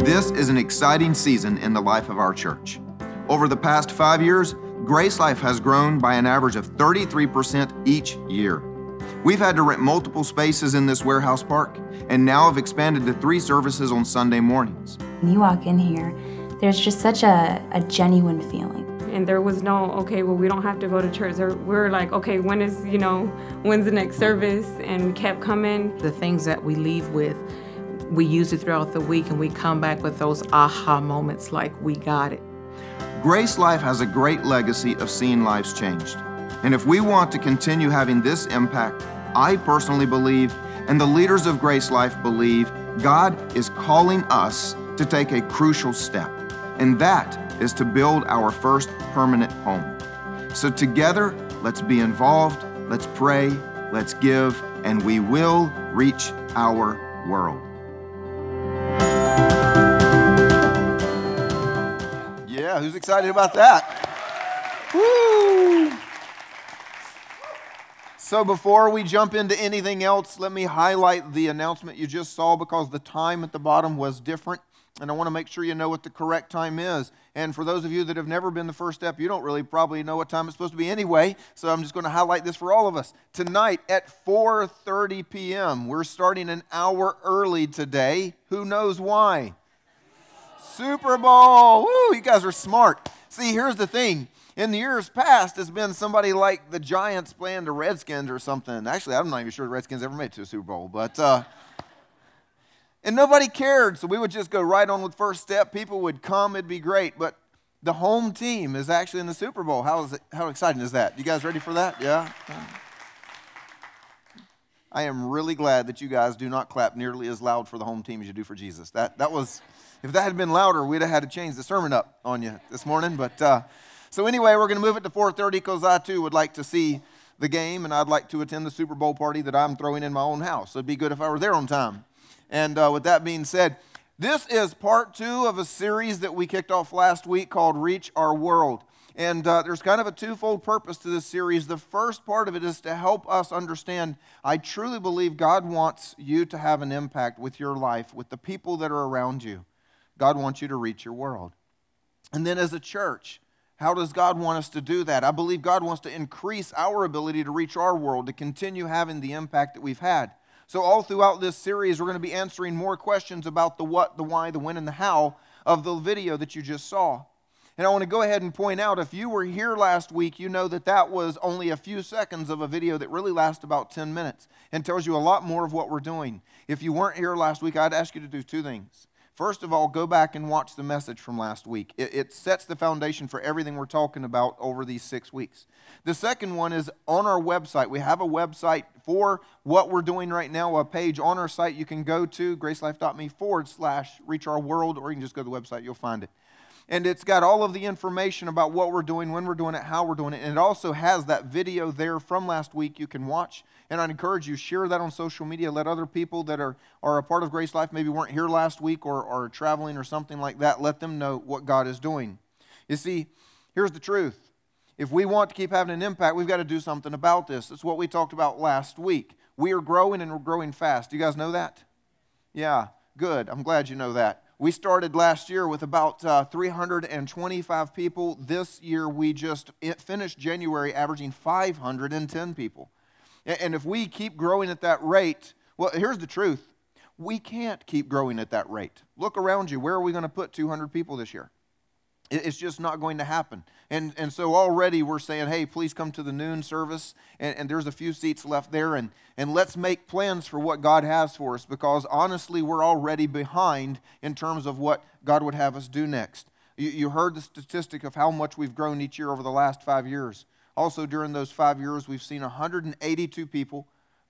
This is an exciting season in the life of our church. Over the past 5 years, GraceLife has grown by an average of 33% each year. We've had to rent multiple spaces in this warehouse park, and now have expanded to 3 services on Sunday mornings. When you walk in here, there's just such a genuine feeling. And there was no, okay, well, we don't have to go to church. We're like, okay, when's the next service? And we kept coming. The things that we leave with, we use it throughout the week, and we come back with those aha moments like we got it. GraceLife has a great legacy of seeing lives changed. And if we want to continue having this impact, I personally believe, and the leaders of GraceLife believe, God is calling us to take a crucial step. And that is to build our first permanent home. So together, let's be involved, let's pray, let's give, and we will reach our world. Yeah, who's excited about that? Woo! So before we jump into anything else, let me highlight the announcement you just saw because the time at the bottom was different. And I want to make sure you know what the correct time is. And for those of you that have never been to First Step, you don't really probably know what time it's supposed to be anyway. So I'm just going to highlight this for all of us. Tonight at 4:30 p.m., we're starting an hour early today. Who knows why? Super Bowl. Woo, you guys are smart. See, here's the thing. In the years past, it's been somebody like the Giants playing the Redskins or something. Actually, I'm not even sure the Redskins ever made it to a Super Bowl, but... And nobody cared, so we would just go right on with First Step. People would come, it'd be great. But the home team is actually in the Super Bowl. How exciting is that? You guys ready for that? Yeah? I am really glad that you guys do not clap nearly as loud for the home team as you do for Jesus. That was, if that had been louder, we'd have had to change the sermon up on you this morning. But so anyway, we're going to move it to 4:30 because I too would like to see the game, and I'd like to attend the Super Bowl party that I'm throwing in my own house. It'd be good if I were there on time. And with that being said, this is part 2 of a series that we kicked off last week called Reach Our World. And there's kind of a twofold purpose to this series. The first part of it is to help us understand, I truly believe God wants you to have an impact with your life, with the people that are around you. God wants you to reach your world. And then as a church, how does God want us to do that? I believe God wants to increase our ability to reach our world, to continue having the impact that we've had. So all throughout this series, we're going to be answering more questions about the what, the why, the when, and the how of the video that you just saw. And I want to go ahead and point out, if you were here last week, you know that that was only a few seconds of a video that really lasts about 10 minutes and tells you a lot more of what we're doing. If you weren't here last week, I'd ask you to do 2 things. First of all, go back and watch the message from last week. It sets the foundation for everything we're talking about over these 6 weeks. The second one is on our website. We have a website for what we're doing right now, a page on our site you can go to, gracelife.me/reachourworld, or you can just go to the website, you'll find it. And it's got all of the information about what we're doing, when we're doing it, how we're doing it. And it also has that video there from last week you can watch. And I'd encourage you, share that on social media. Let other people that are a part of GraceLife, maybe weren't here last week or are traveling or something like that, let them know what God is doing. You see, here's the truth. If we want to keep having an impact, we've got to do something about this. That's what we talked about last week. We are growing, and we're growing fast. Do you guys know that? Yeah, good. I'm glad you know that. We started last year with about 325 people. This year, we just finished January averaging 510 people. And if we keep growing at that rate, well, here's the truth. We can't keep growing at that rate. Look around you. Where are we going to put 200 people this year? It's just not going to happen. And so already we're saying, hey, please come to the noon service. And there's a few seats left there. And let's make plans for what God has for us, because honestly, we're already behind in terms of what God would have us do next. You heard the statistic of how much we've grown each year over the last 5 years. Also, during those 5 years, we've seen 182 people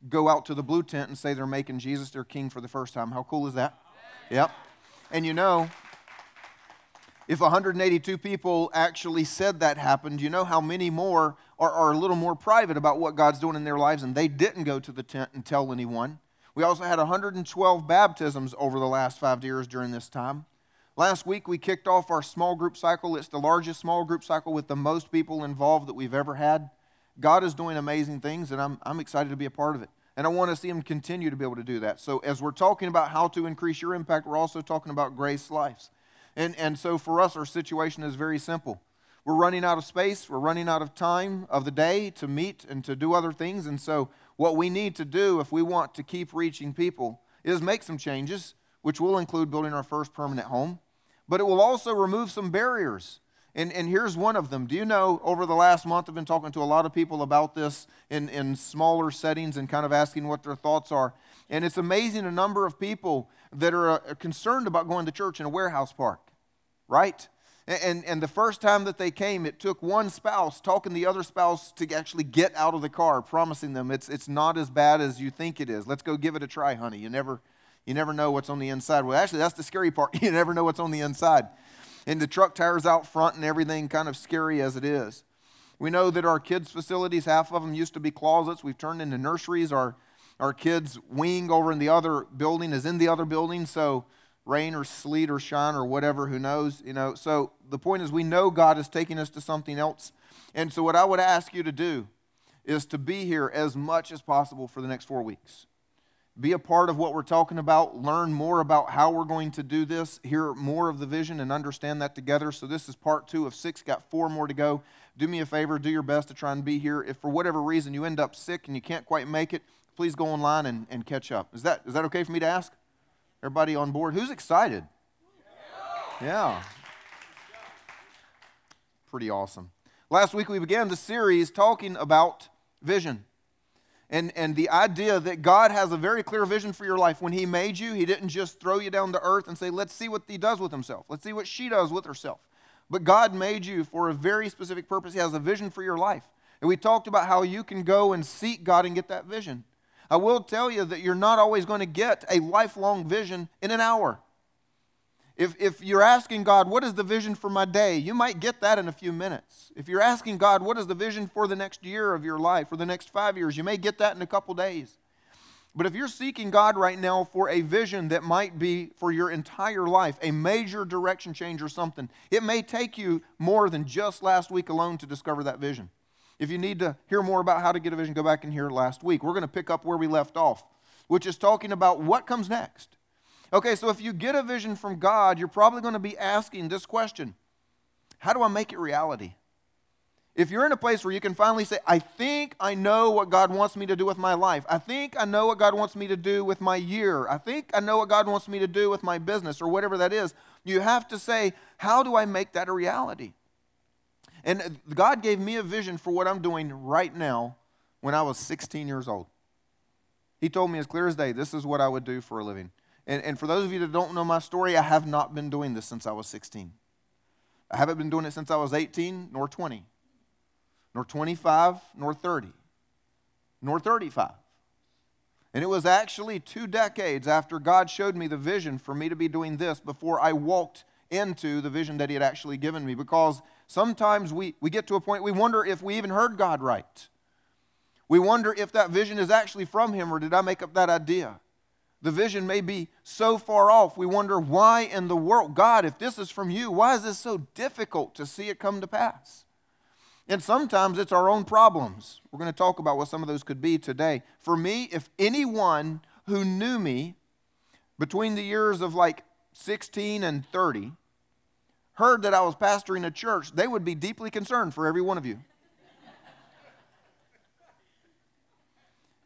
go out to the blue tent and say they're making Jesus their king for the first time. How cool is that? Yep. And you know... if 182 people actually said that happened, you know how many more are a little more private about what God's doing in their lives, and they didn't go to the tent and tell anyone. We also had 112 baptisms over the last 5 years during this time. Last week, we kicked off our small group cycle. It's the largest small group cycle with the most people involved that we've ever had. God is doing amazing things, and I'm excited to be a part of it. And I want to see them continue to be able to do that. So as we're talking about how to increase your impact, we're also talking about Grace Lives. And so for us, our situation is very simple. We're running out of space. We're running out of time of the day to meet and to do other things. And so what we need to do if we want to keep reaching people is make some changes, which will include building our first permanent home. But it will also remove some barriers. And here's one of them. Do you know, over the last month, I've been talking to a lot of people about this in smaller settings and kind of asking what their thoughts are. And it's amazing the number of people that are concerned about going to church in a warehouse park, right? And the first time that they came, it took one spouse talking the other spouse to actually get out of the car, promising them it's not as bad as you think it is. Let's go give it a try, honey. You never know what's on the inside. Well, actually, that's the scary part. You never know what's on the inside. And the truck tires out front and everything, kind of scary as it is. We know that our kids' facilities, half of them used to be closets. We've turned into nurseries. Our kids' wing over in the other building is in the other building, so rain or sleet or shine or whatever, who knows, you know. So the point is we know God is taking us to something else. And so what I would ask you to do is to be here as much as possible for the next 4 weeks. Be a part of what we're talking about. Learn more about how we're going to do this. Hear more of the vision and understand that together. So this is part 2 of 6. Got 4 more to go. Do me a favor. Do your best to try and be here. If for whatever reason you end up sick and you can't quite make it, please go online and catch up. Is that okay for me to ask? Everybody on board? Who's excited? Yeah. Pretty awesome. Last week we began the series talking about vision. And the idea that God has a very clear vision for your life. When he made you, he didn't just throw you down to earth and say, let's see what he does with himself. Let's see what she does with herself. But God made you for a very specific purpose. He has a vision for your life. And we talked about how you can go and seek God and get that vision. I will tell you that you're not always going to get a lifelong vision in an hour. If you're asking God, what is the vision for my day? You might get that in a few minutes. If you're asking God, what is the vision for the next year of your life, for the next 5 years? You may get that in a couple days. But if you're seeking God right now for a vision that might be for your entire life, a major direction change or something, it may take you more than just last week alone to discover that vision. If you need to hear more about how to get a vision, go back and hear last week. We're going to pick up where we left off, which is talking about what comes next. Okay, so if you get a vision from God, you're probably going to be asking this question: how do I make it reality? If you're in a place where you can finally say, I think I know what God wants me to do with my life. I think I know what God wants me to do with my year. I think I know what God wants me to do with my business or whatever that is. You have to say, how do I make that a reality? And God gave me a vision for what I'm doing right now when I was 16 years old. He told me as clear as day, this is what I would do for a living. And for those of you that don't know my story, I have not been doing this since I was 16. I haven't been doing it since I was 18, nor 20, nor 25, nor 30, nor 35. And it was actually 2 decades after God showed me the vision for me to be doing this before I walked into the vision that he had actually given me. Because sometimes we get to a point we wonder if we even heard God right. We wonder if that vision is actually from him or did I make up that idea? The vision may be so far off, we wonder why in the world, God, if this is from you, why is this so difficult to see it come to pass? And sometimes it's our own problems. We're going to talk about what some of those could be today. For me, if anyone who knew me between the years of 16 and 30 heard that I was pastoring a church, they would be deeply concerned for every one of you.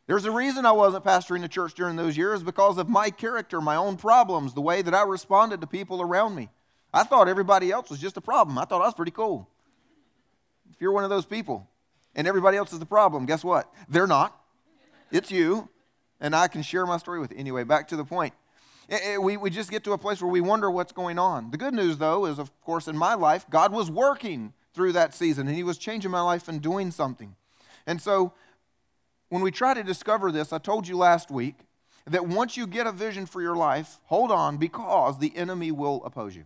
There's a reason I wasn't pastoring a church during those years because of my character, my own problems, the way that I responded to people around me. I thought everybody else was just a problem. I thought I was pretty cool. If you're one of those people and everybody else is the problem, guess what? They're not. It's you. And I can share my story with you. Anyway, back to the point. We just get to a place where we wonder what's going on. The good news, though, is, of course, in my life, God was working through that season, and he was changing my life and doing something. And so when we try to discover this, I told you last week that once you get a vision for your life, hold on, because the enemy will oppose you.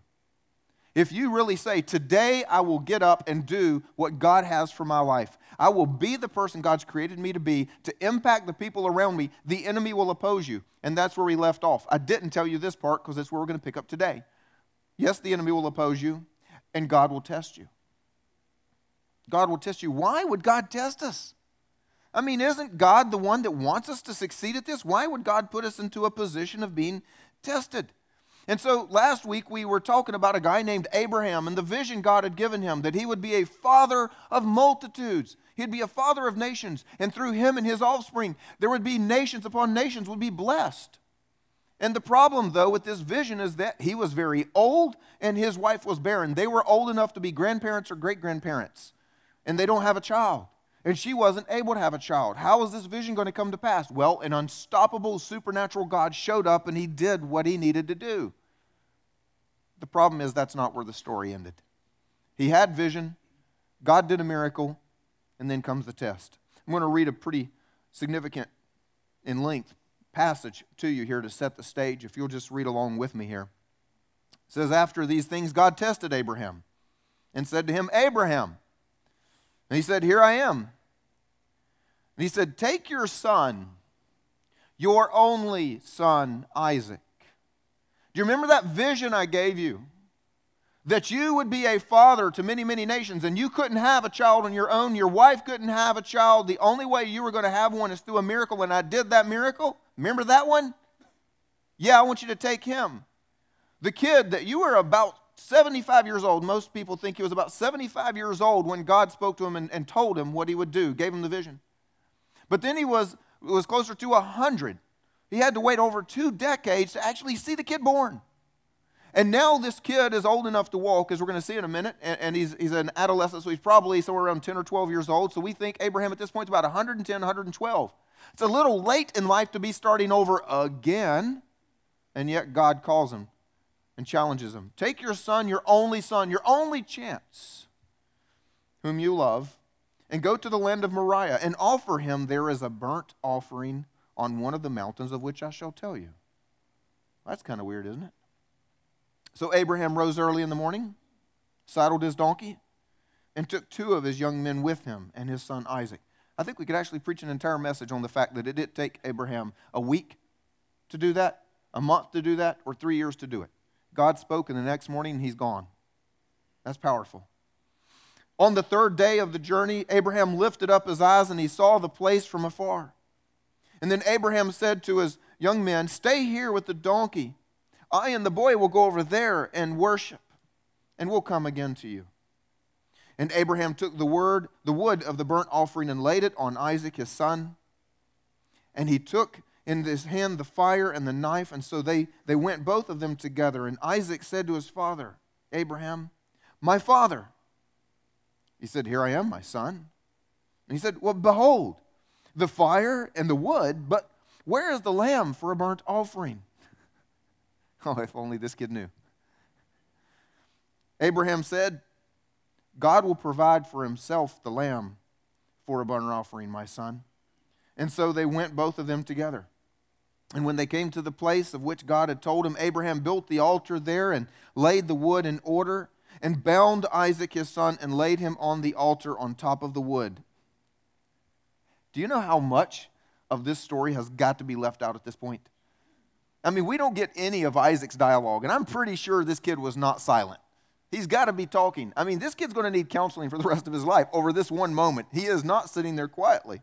If you really say, today I will get up and do what God has for my life, I will be the person God's created me to be, to impact the people around me, the enemy will oppose you. And that's where we left off. I didn't tell you this part because that's where we're going to pick up today. Yes, the enemy will oppose you, and God will test you. God will test you. Why would God test us? I mean, isn't God the one that wants us to succeed at this? Why would God put us into a position of being tested? And so last week we were talking about a guy named Abraham and the vision God had given him, that he would be a father of multitudes. He'd be a father of nations, and through him and his offspring, there would be nations upon nations would be blessed. And the problem, though, with this vision is that he was very old and his wife was barren. They were old enough to be grandparents or great-grandparents, and they don't have a child. And she wasn't able to have a child. How is this vision going to come to pass? Well, an unstoppable supernatural God showed up and he did what he needed to do. The problem is that's not where the story ended. He had vision, God did a miracle, and then comes the test. I'm going to read a pretty significant in length passage to you here to set the stage, if you'll just read along with me here. It says, after these things, God tested Abraham and said to him, Abraham. And he said, here I am. And he said, take your son, your only son, Isaac. Do you remember that vision I gave you? That you would be a father to many, many nations, and you couldn't have a child on your own. Your wife couldn't have a child. The only way you were going to have one is through a miracle, and I did that miracle. Remember that one? Yeah, I want you to take him. The kid that you were about 75 years old. Most people think he was about 75 years old when God spoke to him and told him what he would do, gave him the vision. But then he was closer to 100. He had to wait over 2 decades to actually see the kid born. And now this kid is old enough to walk, as we're going to see in a minute, and he's an adolescent, so he's probably somewhere around 10 or 12 years old. So we think Abraham at this point is about 110, 112. It's a little late in life to be starting over again, and yet God calls him and challenges him. Take your son, your only chance, whom you love, and go to the land of Moriah and offer him there as a burnt offering on one of the mountains of which I shall tell you. Well, that's kind of weird, isn't it? So Abraham rose early in the morning, saddled his donkey, and took 2 of his young men with him and his son Isaac. I think we could actually preach an entire message on the fact that it didn't take Abraham a week to do that, a month to do that, or 3 years to do it. God spoke, and the next morning he's gone. That's powerful. On the 3rd day of the journey, Abraham lifted up his eyes, and he saw the place from afar. And then Abraham said to his young men, stay here with the donkey. I and the boy will go over there and worship, and we'll come again to you. And Abraham took the wood of the burnt offering and laid it on Isaac his son. And he took in his hand the fire and the knife, and so they went both of them together. And Isaac said to his father, Abraham, my father. He said, here I am, my son. And he said, well, behold, the fire and the wood, but where is the lamb for a burnt offering? Oh, if only this kid knew. Abraham said, God will provide for himself the lamb for a burnt offering, my son. And so they went both of them together. And when they came to the place of which God had told him, Abraham built the altar there and laid the wood in order and bound Isaac his son and laid him on the altar on top of the wood. Do you know how much of this story has got to be left out at this point? I mean, we don't get any of Isaac's dialogue, and I'm pretty sure this kid was not silent. He's got to be talking. I mean, this kid's going to need counseling for the rest of his life over this one moment. He is not sitting there quietly.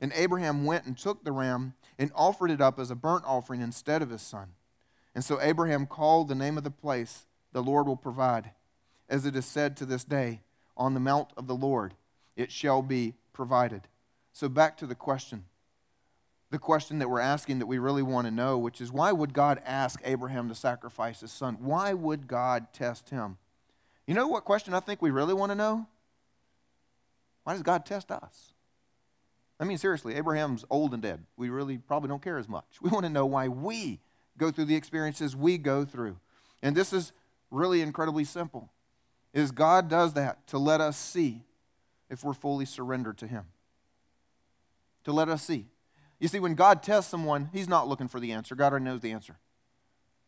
And Abraham went and took the ram and offered it up as a burnt offering instead of his son. And so Abraham called the name of the place, the Lord will provide. As it is said to this day, on the mount of the Lord it shall be provided. So back to the question. The question that we're asking, that we really want to know, which is, why would God ask Abraham to sacrifice his son? Why would God test him? You know what question I think we really want to know? Why does God test us? I mean, seriously, Abraham's old and dead. We really probably don't care as much. We want to know why we go through the experiences we go through. And this is really incredibly simple. Is God does that to let us see if we're fully surrendered to him. to let us see. You see, when God tests someone, he's not looking for the answer. God already knows the answer.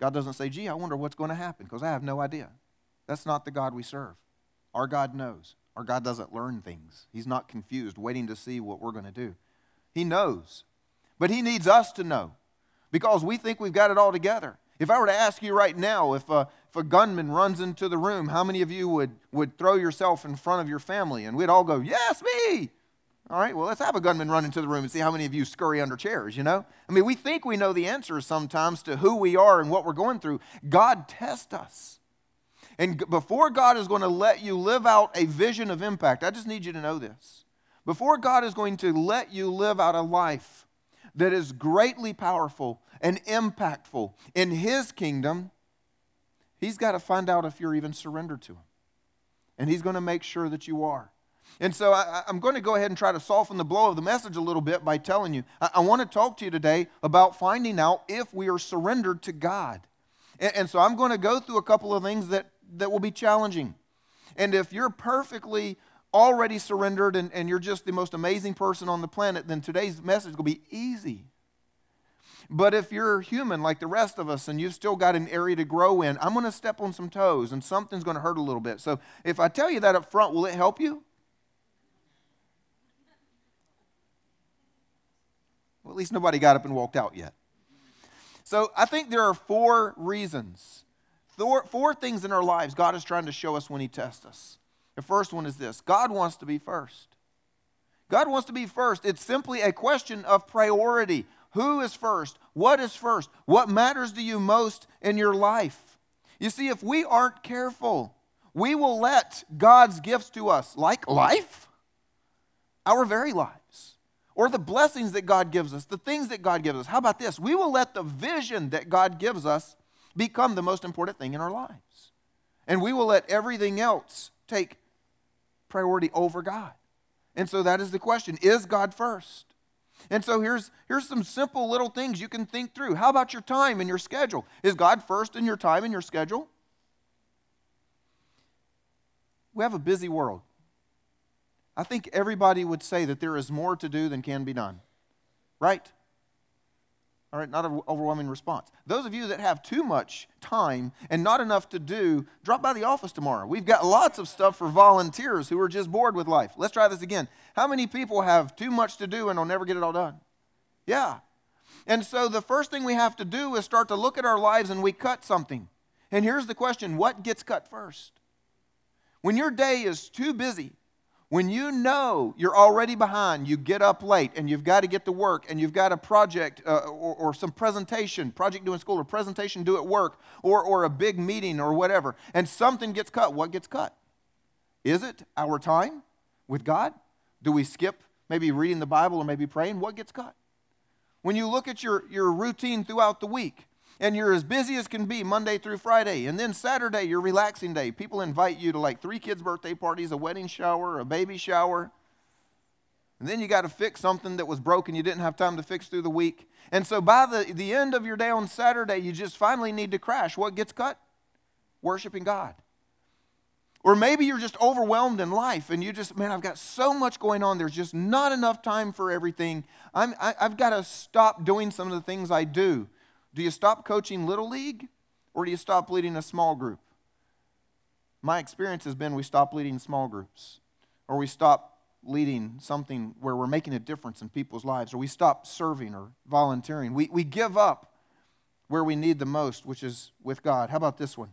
God doesn't say, gee, I wonder what's going to happen, because I have no idea. That's not the God we serve. Our God knows. Our God doesn't learn things. He's not confused, waiting to see what we're going to do. He knows. But he needs us to know, because we think we've got it all together. If I were to ask you right now, if a gunman runs into the room, how many of you would throw yourself in front of your family? And we'd all go, yes, me! All right, well, let's have a gunman run into the room and see how many of you scurry under chairs, you know? I mean, we think we know the answers sometimes to who we are and what we're going through. God tests us. And before God is going to let you live out a vision of impact, I just need you to know this. Before God is going to let you live out a life that is greatly powerful and impactful in His kingdom, He's got to find out if you're even surrendered to Him. And He's going to make sure that you are. And so I'm going to go ahead and try to soften the blow of the message a little bit by telling you, I want to talk to you today about finding out if we are surrendered to God. And so I'm going to go through a couple of things that will be challenging. And if you're perfectly already surrendered and you're just the most amazing person on the planet, then today's message will be easy. But if you're human like the rest of us and you've still got an area to grow in, I'm going to step on some toes and something's going to hurt a little bit. So if I tell you that up front, will it help you? Well, at least nobody got up and walked out yet. So I think there are four reasons, four things in our lives God is trying to show us when He tests us. The first one is this: God wants to be first. God wants to be first. It's simply a question of priority. Who is first? What is first? What matters to you most in your life? You see, if we aren't careful, we will let God's gifts to us, like life, our very life, or the blessings that God gives us, the things that God gives us. How about this? We will let the vision that God gives us become the most important thing in our lives. And we will let everything else take priority over God. And so that is the question. Is God first? And so here's some simple little things you can think through. How about your time and your schedule? Is God first in your time and your schedule? We have a busy world. I think everybody would say that there is more to do than can be done, right? All right, not an overwhelming response. Those of you that have too much time and not enough to do, drop by the office tomorrow. We've got lots of stuff for volunteers who are just bored with life. Let's try this again. How many people have too much to do and will never get it all done? Yeah. And so the first thing we have to do is start to look at our lives and we cut something. And here's the question: what gets cut first? When your day is too busy, when you know you're already behind, you get up late and you've got to get to work and you've got a project or some presentation, project due in school or presentation due at work or a big meeting or whatever, and something gets cut, what gets cut? Is it our time with God? Do we skip maybe reading the Bible or maybe praying? What gets cut? When you look at your routine throughout the week, and you're as busy as can be Monday through Friday, and then Saturday, your relaxing day. People invite you to like 3 kids' birthday parties, a wedding shower, a baby shower. And then you got to fix something that was broken you didn't have time to fix through the week. And so by the end of your day on Saturday, you just finally need to crash. What gets cut? Worshiping God. Or maybe you're just overwhelmed in life and you just, man, I've got so much going on. There's just not enough time for everything. I've got to stop doing some of the things I do. Do you stop coaching Little League or do you stop leading a small group? My experience has been we stop leading small groups, or we stop leading something where we're making a difference in people's lives, or we stop serving or volunteering. We give up where we need the most, which is with God. How about this one?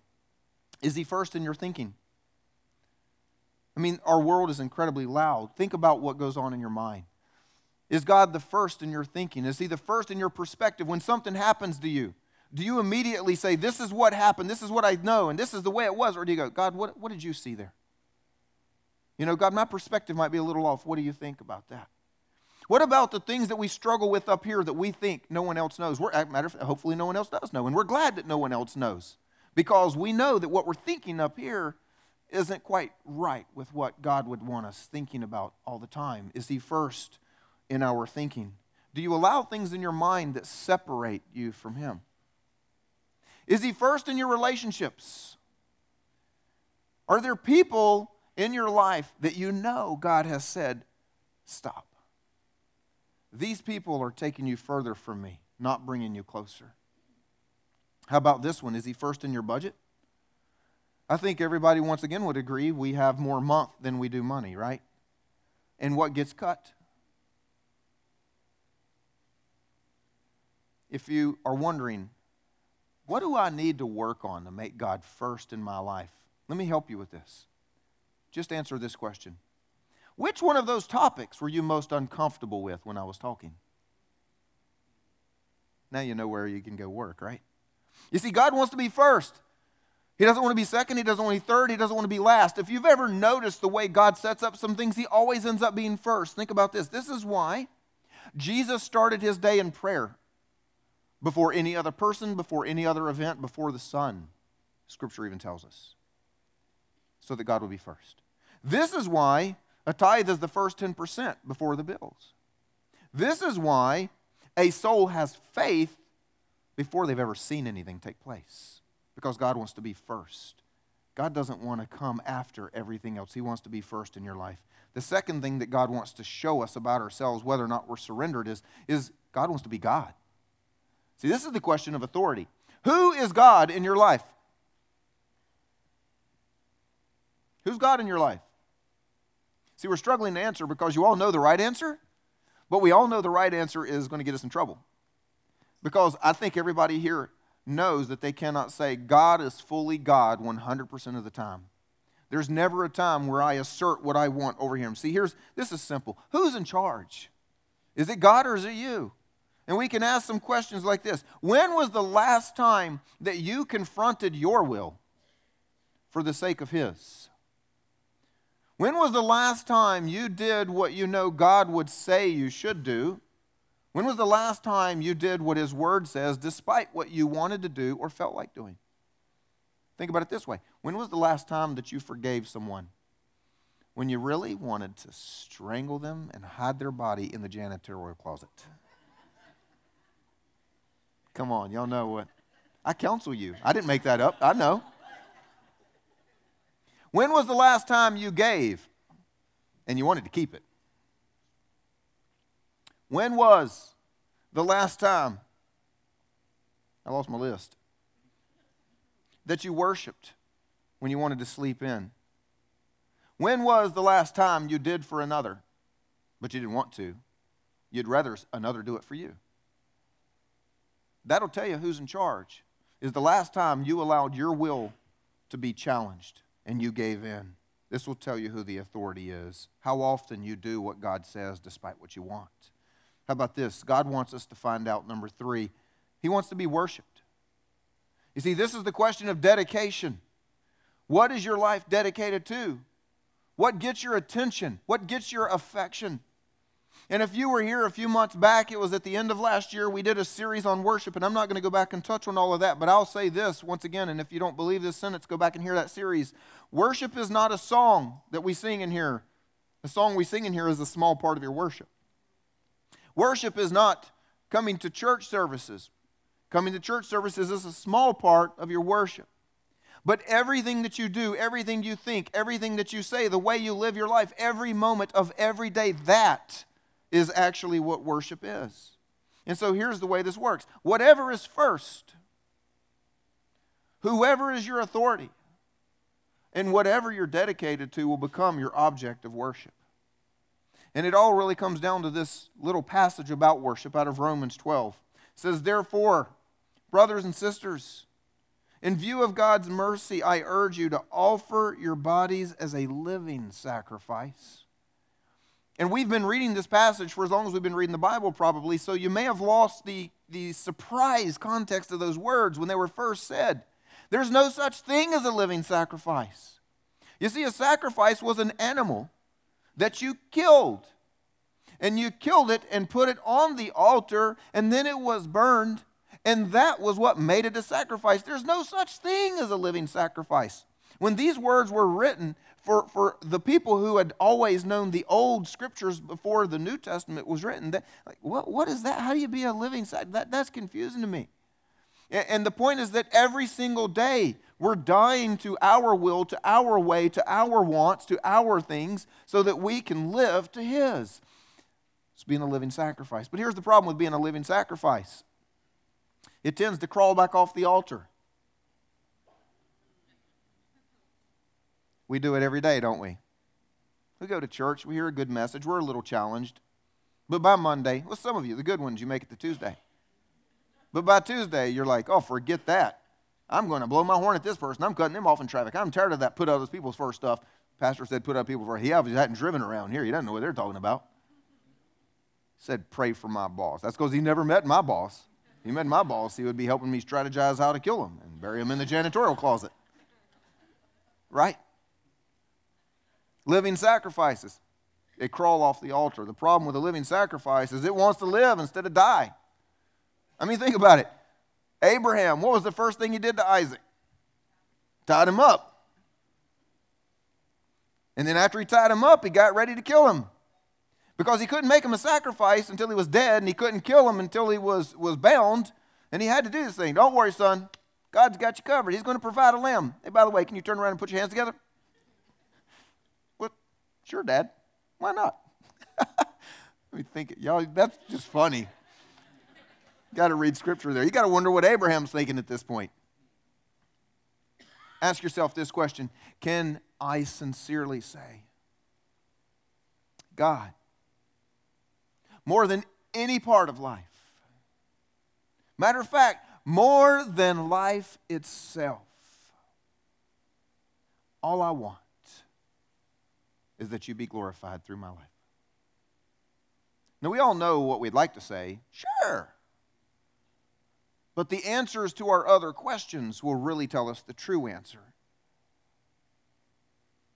Is He first in your thinking? I mean, our world is incredibly loud. Think about what goes on in your mind. Is God the first in your thinking? Is He the first in your perspective? When something happens to you, do you immediately say, this is what happened, this is what I know, and this is the way it was? Or do you go, God, what did you see there? You know, God, my perspective might be a little off. What do you think about that? What about the things that we struggle with up here that we think no one else knows? Matter of fact, hopefully no one else does know, and we're glad that no one else knows, because we know that what we're thinking up here isn't quite right with what God would want us thinking about all the time. Is He first in our thinking? Do you allow things in your mind that separate you from Him? Is He first in your relationships? Are there people in your life that you know God has said, stop? These people are taking you further from me, not bringing you closer. How about this one? Is he first in your budget? I think everybody, once again, would agree we have more month than we do money, right? And what gets cut? If you are wondering, what do I need to work on to make God first in my life? Let me help you with this. Just answer this question. Which one of those topics were you most uncomfortable with when I was talking? Now you know where you can go work, right? You see, God wants to be first. He doesn't want to be second. He doesn't want to be third. He doesn't want to be last. If you've ever noticed the way God sets up some things, he always ends up being first. Think about this. This is why Jesus started his day in prayer before any other person, before any other event, before the sun. Scripture even tells us. So that God will be first. This is why a tithe is the first 10% before the bills. This is why a soul has faith before they've ever seen anything take place. Because God wants to be first. God doesn't want to come after everything else. He wants to be first in your life. The second thing that God wants to show us about ourselves, whether or not we're surrendered, is God wants to be God. See, this is the question of authority. Who is God in your life? Who's God in your life? See, we're struggling to answer because you all know the right answer, but we all know the right answer is going to get us in trouble. Because I think everybody here knows that they cannot say God is fully God 100% of the time. There's never a time where I assert what I want over him. See, this is simple. Who's in charge? Is it God or is it you? And we can ask some questions like this. When was the last time that you confronted your will for the sake of his? When was the last time you did what you know God would say you should do? When was the last time you did what his word says despite what you wanted to do or felt like doing? Think about it this way. When was the last time that you forgave someone when you really wanted to strangle them and hide their body in the janitorial closet? Come on, y'all know what. I counsel you. I didn't make that up. I know. When was the last time you gave and you wanted to keep it? When was the last time, I lost my list, that you worshiped when you wanted to sleep in? When was the last time you did for another, but you didn't want to? You'd rather another do it for you. That'll tell you who's in charge, is the last time you allowed your will to be challenged and you gave in. This will tell you who the authority is, how often you do what God says despite what you want. How about this? God wants us to find out, number three, he wants to be worshiped. You see, this is the question of dedication. What is your life dedicated to? What gets your attention? What gets your affection? And if you were here a few months back, it was at the end of last year, we did a series on worship, and I'm not going to go back and touch on all of that, but I'll say this once again, and if you don't believe this sentence, go back and hear that series. Worship is not a song that we sing in here. The song we sing in here is a small part of your worship. Worship is not coming to church services. Coming to church services is a small part of your worship. But everything that you do, everything you think, everything that you say, the way you live your life, every moment of every day, that is actually what worship is. And so here's the way this works. Whatever is first, whoever is your authority, and whatever you're dedicated to will become your object of worship. And it all really comes down to this little passage about worship out of Romans 12. It says, therefore, brothers and sisters, in view of God's mercy, I urge you to offer your bodies as a living sacrifice. And we've been reading this passage for as long as we've been reading the Bible probably, so you may have lost the surprise context of those words when they were first said. There's no such thing as a living sacrifice. You see, a sacrifice was an animal that you killed. And you killed it and put it on the altar, and then it was burned, and that was what made it a sacrifice. There's no such thing as a living sacrifice. When these words were written for the people who had always known the old scriptures before the New Testament was written, that, like, what is that? How do you be a living sacrifice? That's confusing to me. And the point is that every single day, we're dying to our will, to our way, to our wants, to our things, so that we can live to his. It's being a living sacrifice. But here's the problem with being a living sacrifice. It tends to crawl back off the altar. We do it every day, don't we? We go to church, we hear a good message, we're a little challenged. But by Monday, well, some of you, the good ones, you make it to Tuesday. But by Tuesday, you're like, oh, forget that. I'm going to blow my horn at this person. I'm cutting them off in traffic. I'm tired of that put other people's first stuff. Pastor said put other people first. He obviously hadn't driven around here. He doesn't know what they're talking about. He said pray for my boss. That's because he never met my boss. If he met my boss, he would be helping me strategize how to kill him and bury him in the janitorial closet. Right? Living sacrifices. They crawl off the altar. The problem with a living sacrifice is it wants to live instead of die. I mean, think about it. Abraham, what was the first thing he did to Isaac? Tied him up. And then after he tied him up, he got ready to kill him. Because he couldn't make him a sacrifice until he was dead, and he couldn't kill him until he was bound. And he had to do this thing. Don't worry, son. God's got you covered. He's going to provide a lamb. Hey, by the way, can you turn around and put your hands together? Well, sure, Dad. Why not? Let me think. Y'all, that's just funny. Got to read scripture there. You got to wonder what Abraham's thinking at this point. Ask yourself this question. Can I sincerely say, God, more than any part of life, matter of fact, more than life itself, all I want is that you be glorified through my life. Now, we all know what we'd like to say. Sure. But the answers to our other questions will really tell us the true answer.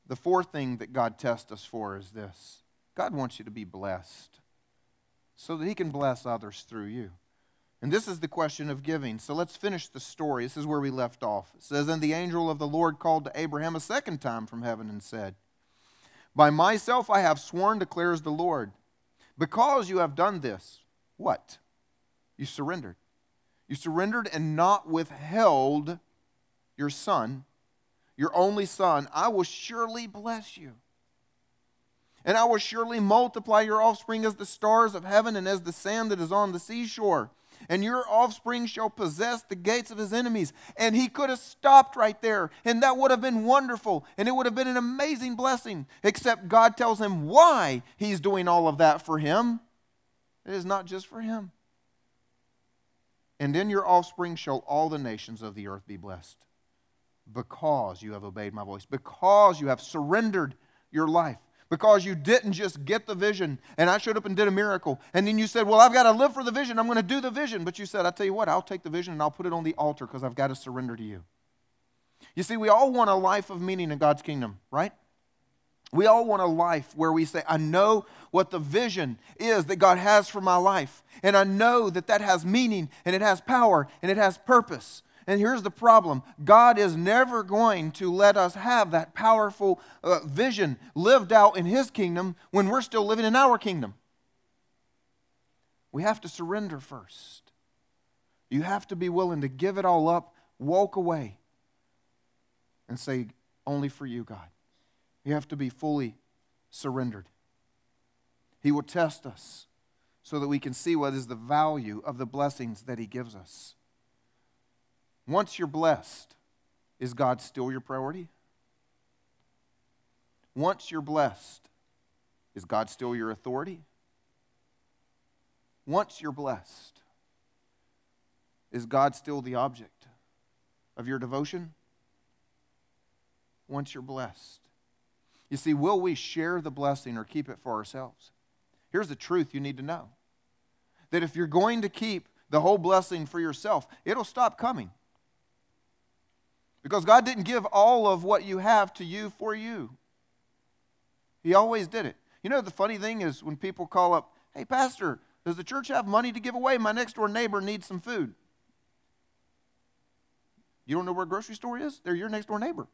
The fourth thing that God tests us for is this. God wants you to be blessed so that he can bless others through you. And this is the question of giving. So let's finish the story. This is where we left off. It says, and the angel of the Lord called to Abraham a second time from heaven and said, by myself I have sworn, declares the Lord, because you have done this. What? You surrendered. You surrendered and not withheld your son, your only son. I will surely bless you. And I will surely multiply your offspring as the stars of heaven and as the sand that is on the seashore. And your offspring shall possess the gates of his enemies. And he could have stopped right there. And that would have been wonderful. And it would have been an amazing blessing. Except God tells him why he's doing all of that for him. It is not just for him. And in your offspring shall all the nations of the earth be blessed, because you have obeyed my voice, because you have surrendered your life, because you didn't just get the vision, and I showed up and did a miracle, and then you said, well, I've got to live for the vision, I'm going to do the vision. But you said, I tell you what, I'll take the vision and I'll put it on the altar because I've got to surrender to you. You see, we all want a life of meaning in God's kingdom, right? We all want a life where we say, I know what the vision is that God has for my life. And I know that that has meaning, and it has power, and it has purpose. And here's the problem. God is never going to let us have that powerful vision lived out in his kingdom when we're still living in our kingdom. We have to surrender first. You have to be willing to give it all up, walk away, and say, only for you, God. You have to be fully surrendered. He will test us so that we can see what is the value of the blessings that he gives us. Once you're blessed, is God still your priority? Once you're blessed, is God still your authority? Once you're blessed, is God still the object of your devotion? Once you're blessed. You see, will we share the blessing or keep it for ourselves? Here's the truth you need to know. That if you're going to keep the whole blessing for yourself, it'll stop coming. Because God didn't give all of what you have to you for you. He always did it. You know, the funny thing is when people call up, hey, Pastor, does the church have money to give away? My next door neighbor needs some food. You don't know where a grocery store is? They're your next door neighbor.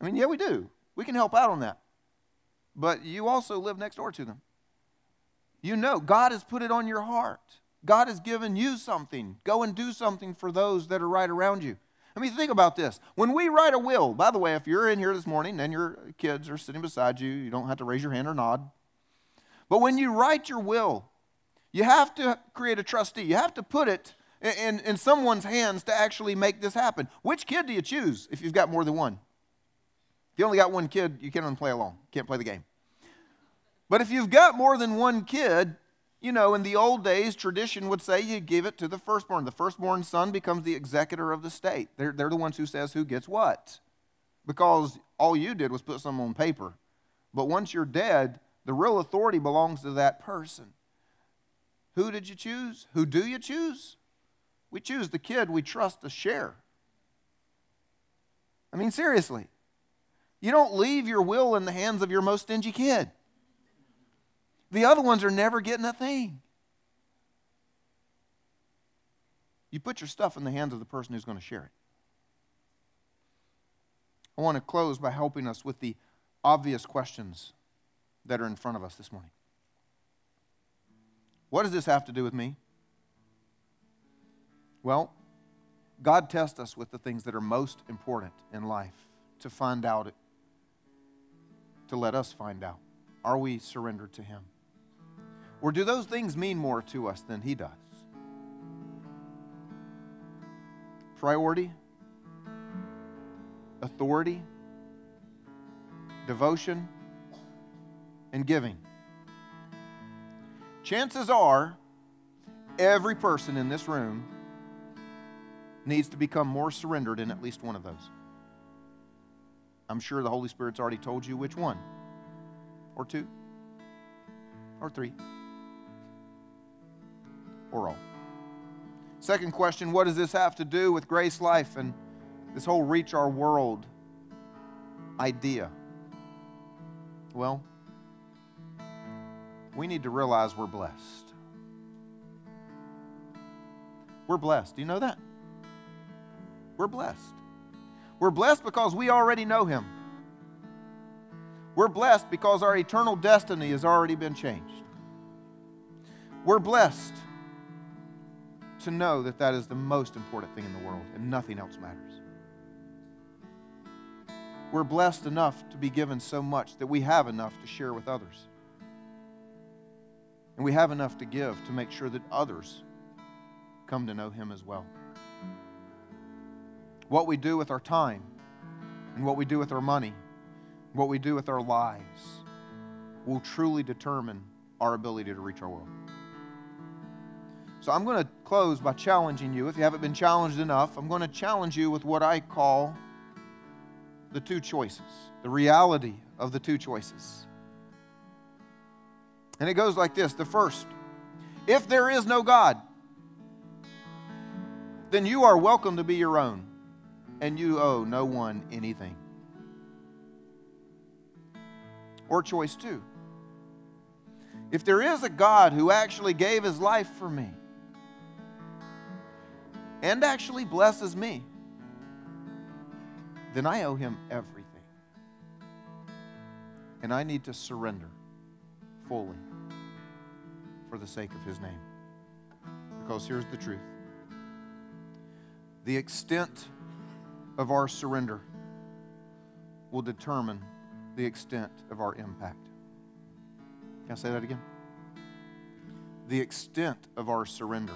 I mean, yeah, we do. We can help out on that. But you also live next door to them. You know, God has put it on your heart. God has given you something. Go and do something for those that are right around you. I mean, think about this. When we write a will, by the way, if you're in here this morning and your kids are sitting beside you, you don't have to raise your hand or nod. But when you write your will, you have to create a trustee. You have to put it in someone's hands to actually make this happen. Which kid do you choose if you've got more than one? If you only got one kid, you can't play along. Can't play the game. But if you've got more than one kid, you know, in the old days, tradition would say you give it to the firstborn. The firstborn son becomes the executor of the state. They're the ones who says who gets what. Because all you did was put something on paper. But once you're dead, the real authority belongs to that person. Who did you choose? Who do you choose? We choose the kid we trust to share. I mean, seriously. You don't leave your will in the hands of your most stingy kid. The other ones are never getting a thing. You put your stuff in the hands of the person who's going to share it. I want to close by helping us with the obvious questions that are in front of us this morning. What does this have to do with me? Well, God tests us with the things that are most important in life to find out, to let us find out. Are we surrendered to Him? Or do those things mean more to us than He does? Priority, authority, devotion, and giving. Chances are, every person in this room needs to become more surrendered in at least one of those. I'm sure the Holy Spirit's already told you which one. Or two, or three, or all. Second question, what does this have to do with Grace Life and this whole reach our world idea? Well, we need to realize we're blessed. We're blessed. Do you know that? We're blessed. We're blessed because we already know Him. We're blessed because our eternal destiny has already been changed. We're blessed to know that that is the most important thing in the world and nothing else matters. We're blessed enough to be given so much that we have enough to share with others. And we have enough to give to make sure that others come to know Him as well. What we do with our time and what we do with our money, what we do with our lives will truly determine our ability to reach our world. So I'm going to close by challenging you. If you haven't been challenged enough, I'm going to challenge you with what I call the two choices, the reality of the two choices. And it goes like this. The first, if there is no God, then you are welcome to be your own, and you owe no one anything. Or choice two, if there is a God who actually gave His life for me and actually blesses me, then I owe Him everything. And I need to surrender fully for the sake of His name. Because here's the truth. The extent of our surrender will determine the extent of our impact. Can I say that again? The extent of our surrender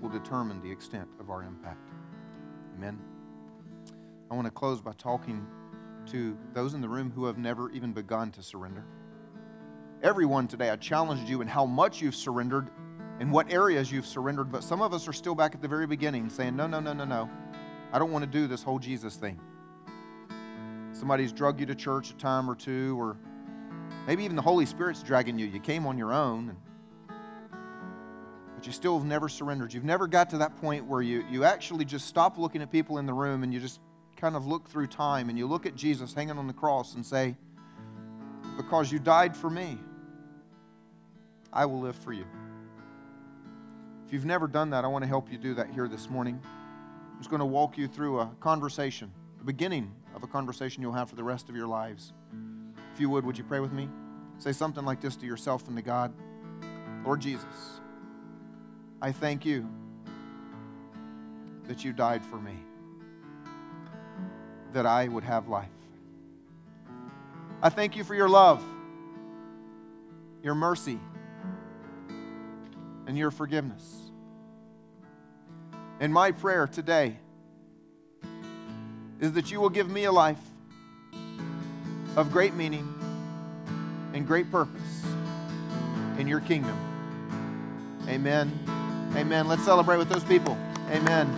will determine the extent of our impact. Amen. I want to close by talking to those in the room who have never even begun to surrender. Everyone today, I challenged you in how much you've surrendered and what areas you've surrendered, but some of us are still back at the very beginning saying, no. I don't want to do this whole Jesus thing. Somebody's drug you to church a time or two, or maybe even the Holy Spirit's dragging you. You came on your own, but you still have never surrendered. You've never got to that point where you actually just stop looking at people in the room and you just kind of look through time and you look at Jesus hanging on the cross and say, because you died for me, I will live for you. If you've never done that, I want to help you do that here this morning. I'm just going to walk you through a conversation, the beginning of a conversation you'll have for the rest of your lives. If you would you pray with me? Say something like this to yourself and to God. Lord Jesus, I thank you that you died for me, that I would have life. I thank you for your love. your mercy, and your forgiveness. And my prayer today is that you will give me a life of great meaning and great purpose in your kingdom. Amen. Amen. Let's celebrate with those people. Amen.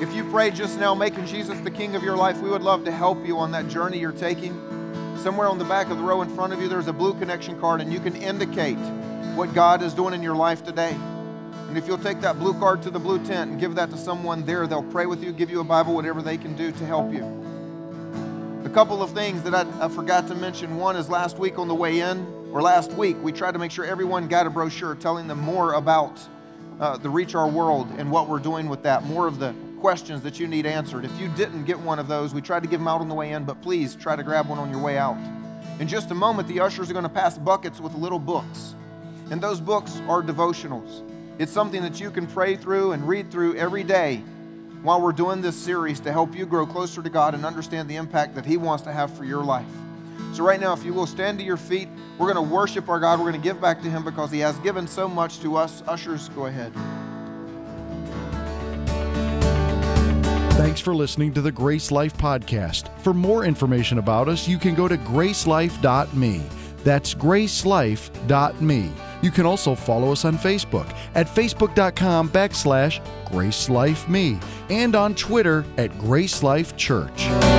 If you prayed just now, making Jesus the King of your life, we would love to help you on that journey you're taking. Somewhere on the back of the row in front of you, there's a blue connection card, and you can indicate what God is doing in your life today. And if you'll take that blue card to the blue tent and give that to someone there, they'll pray with you, give you a Bible, whatever they can do to help you. A couple of things that I forgot to mention. One is last week on the way in, or last week, we tried to make sure everyone got a brochure telling them more about the Reach Our World and what we're doing with that, more of the questions that you need answered. If you didn't get one of those, we tried to give them out on the way in, but please try to grab one on your way out. In just a moment, the ushers are going to pass buckets with little books, and those books are devotionals. It's something that you can pray through and read through every day while we're doing this series to help you grow closer to God and understand the impact that He wants to have for your life. So right now, if you will stand to your feet, we're going to worship our God. We're going to give back to Him because He has given so much to us. Ushers, go ahead. Thanks for listening to the Grace Life Podcast. For more information about us, you can go to gracelife.me. That's gracelife.me. You can also follow us on Facebook at facebook.com/gracelifeme and on Twitter at GraceLife Church.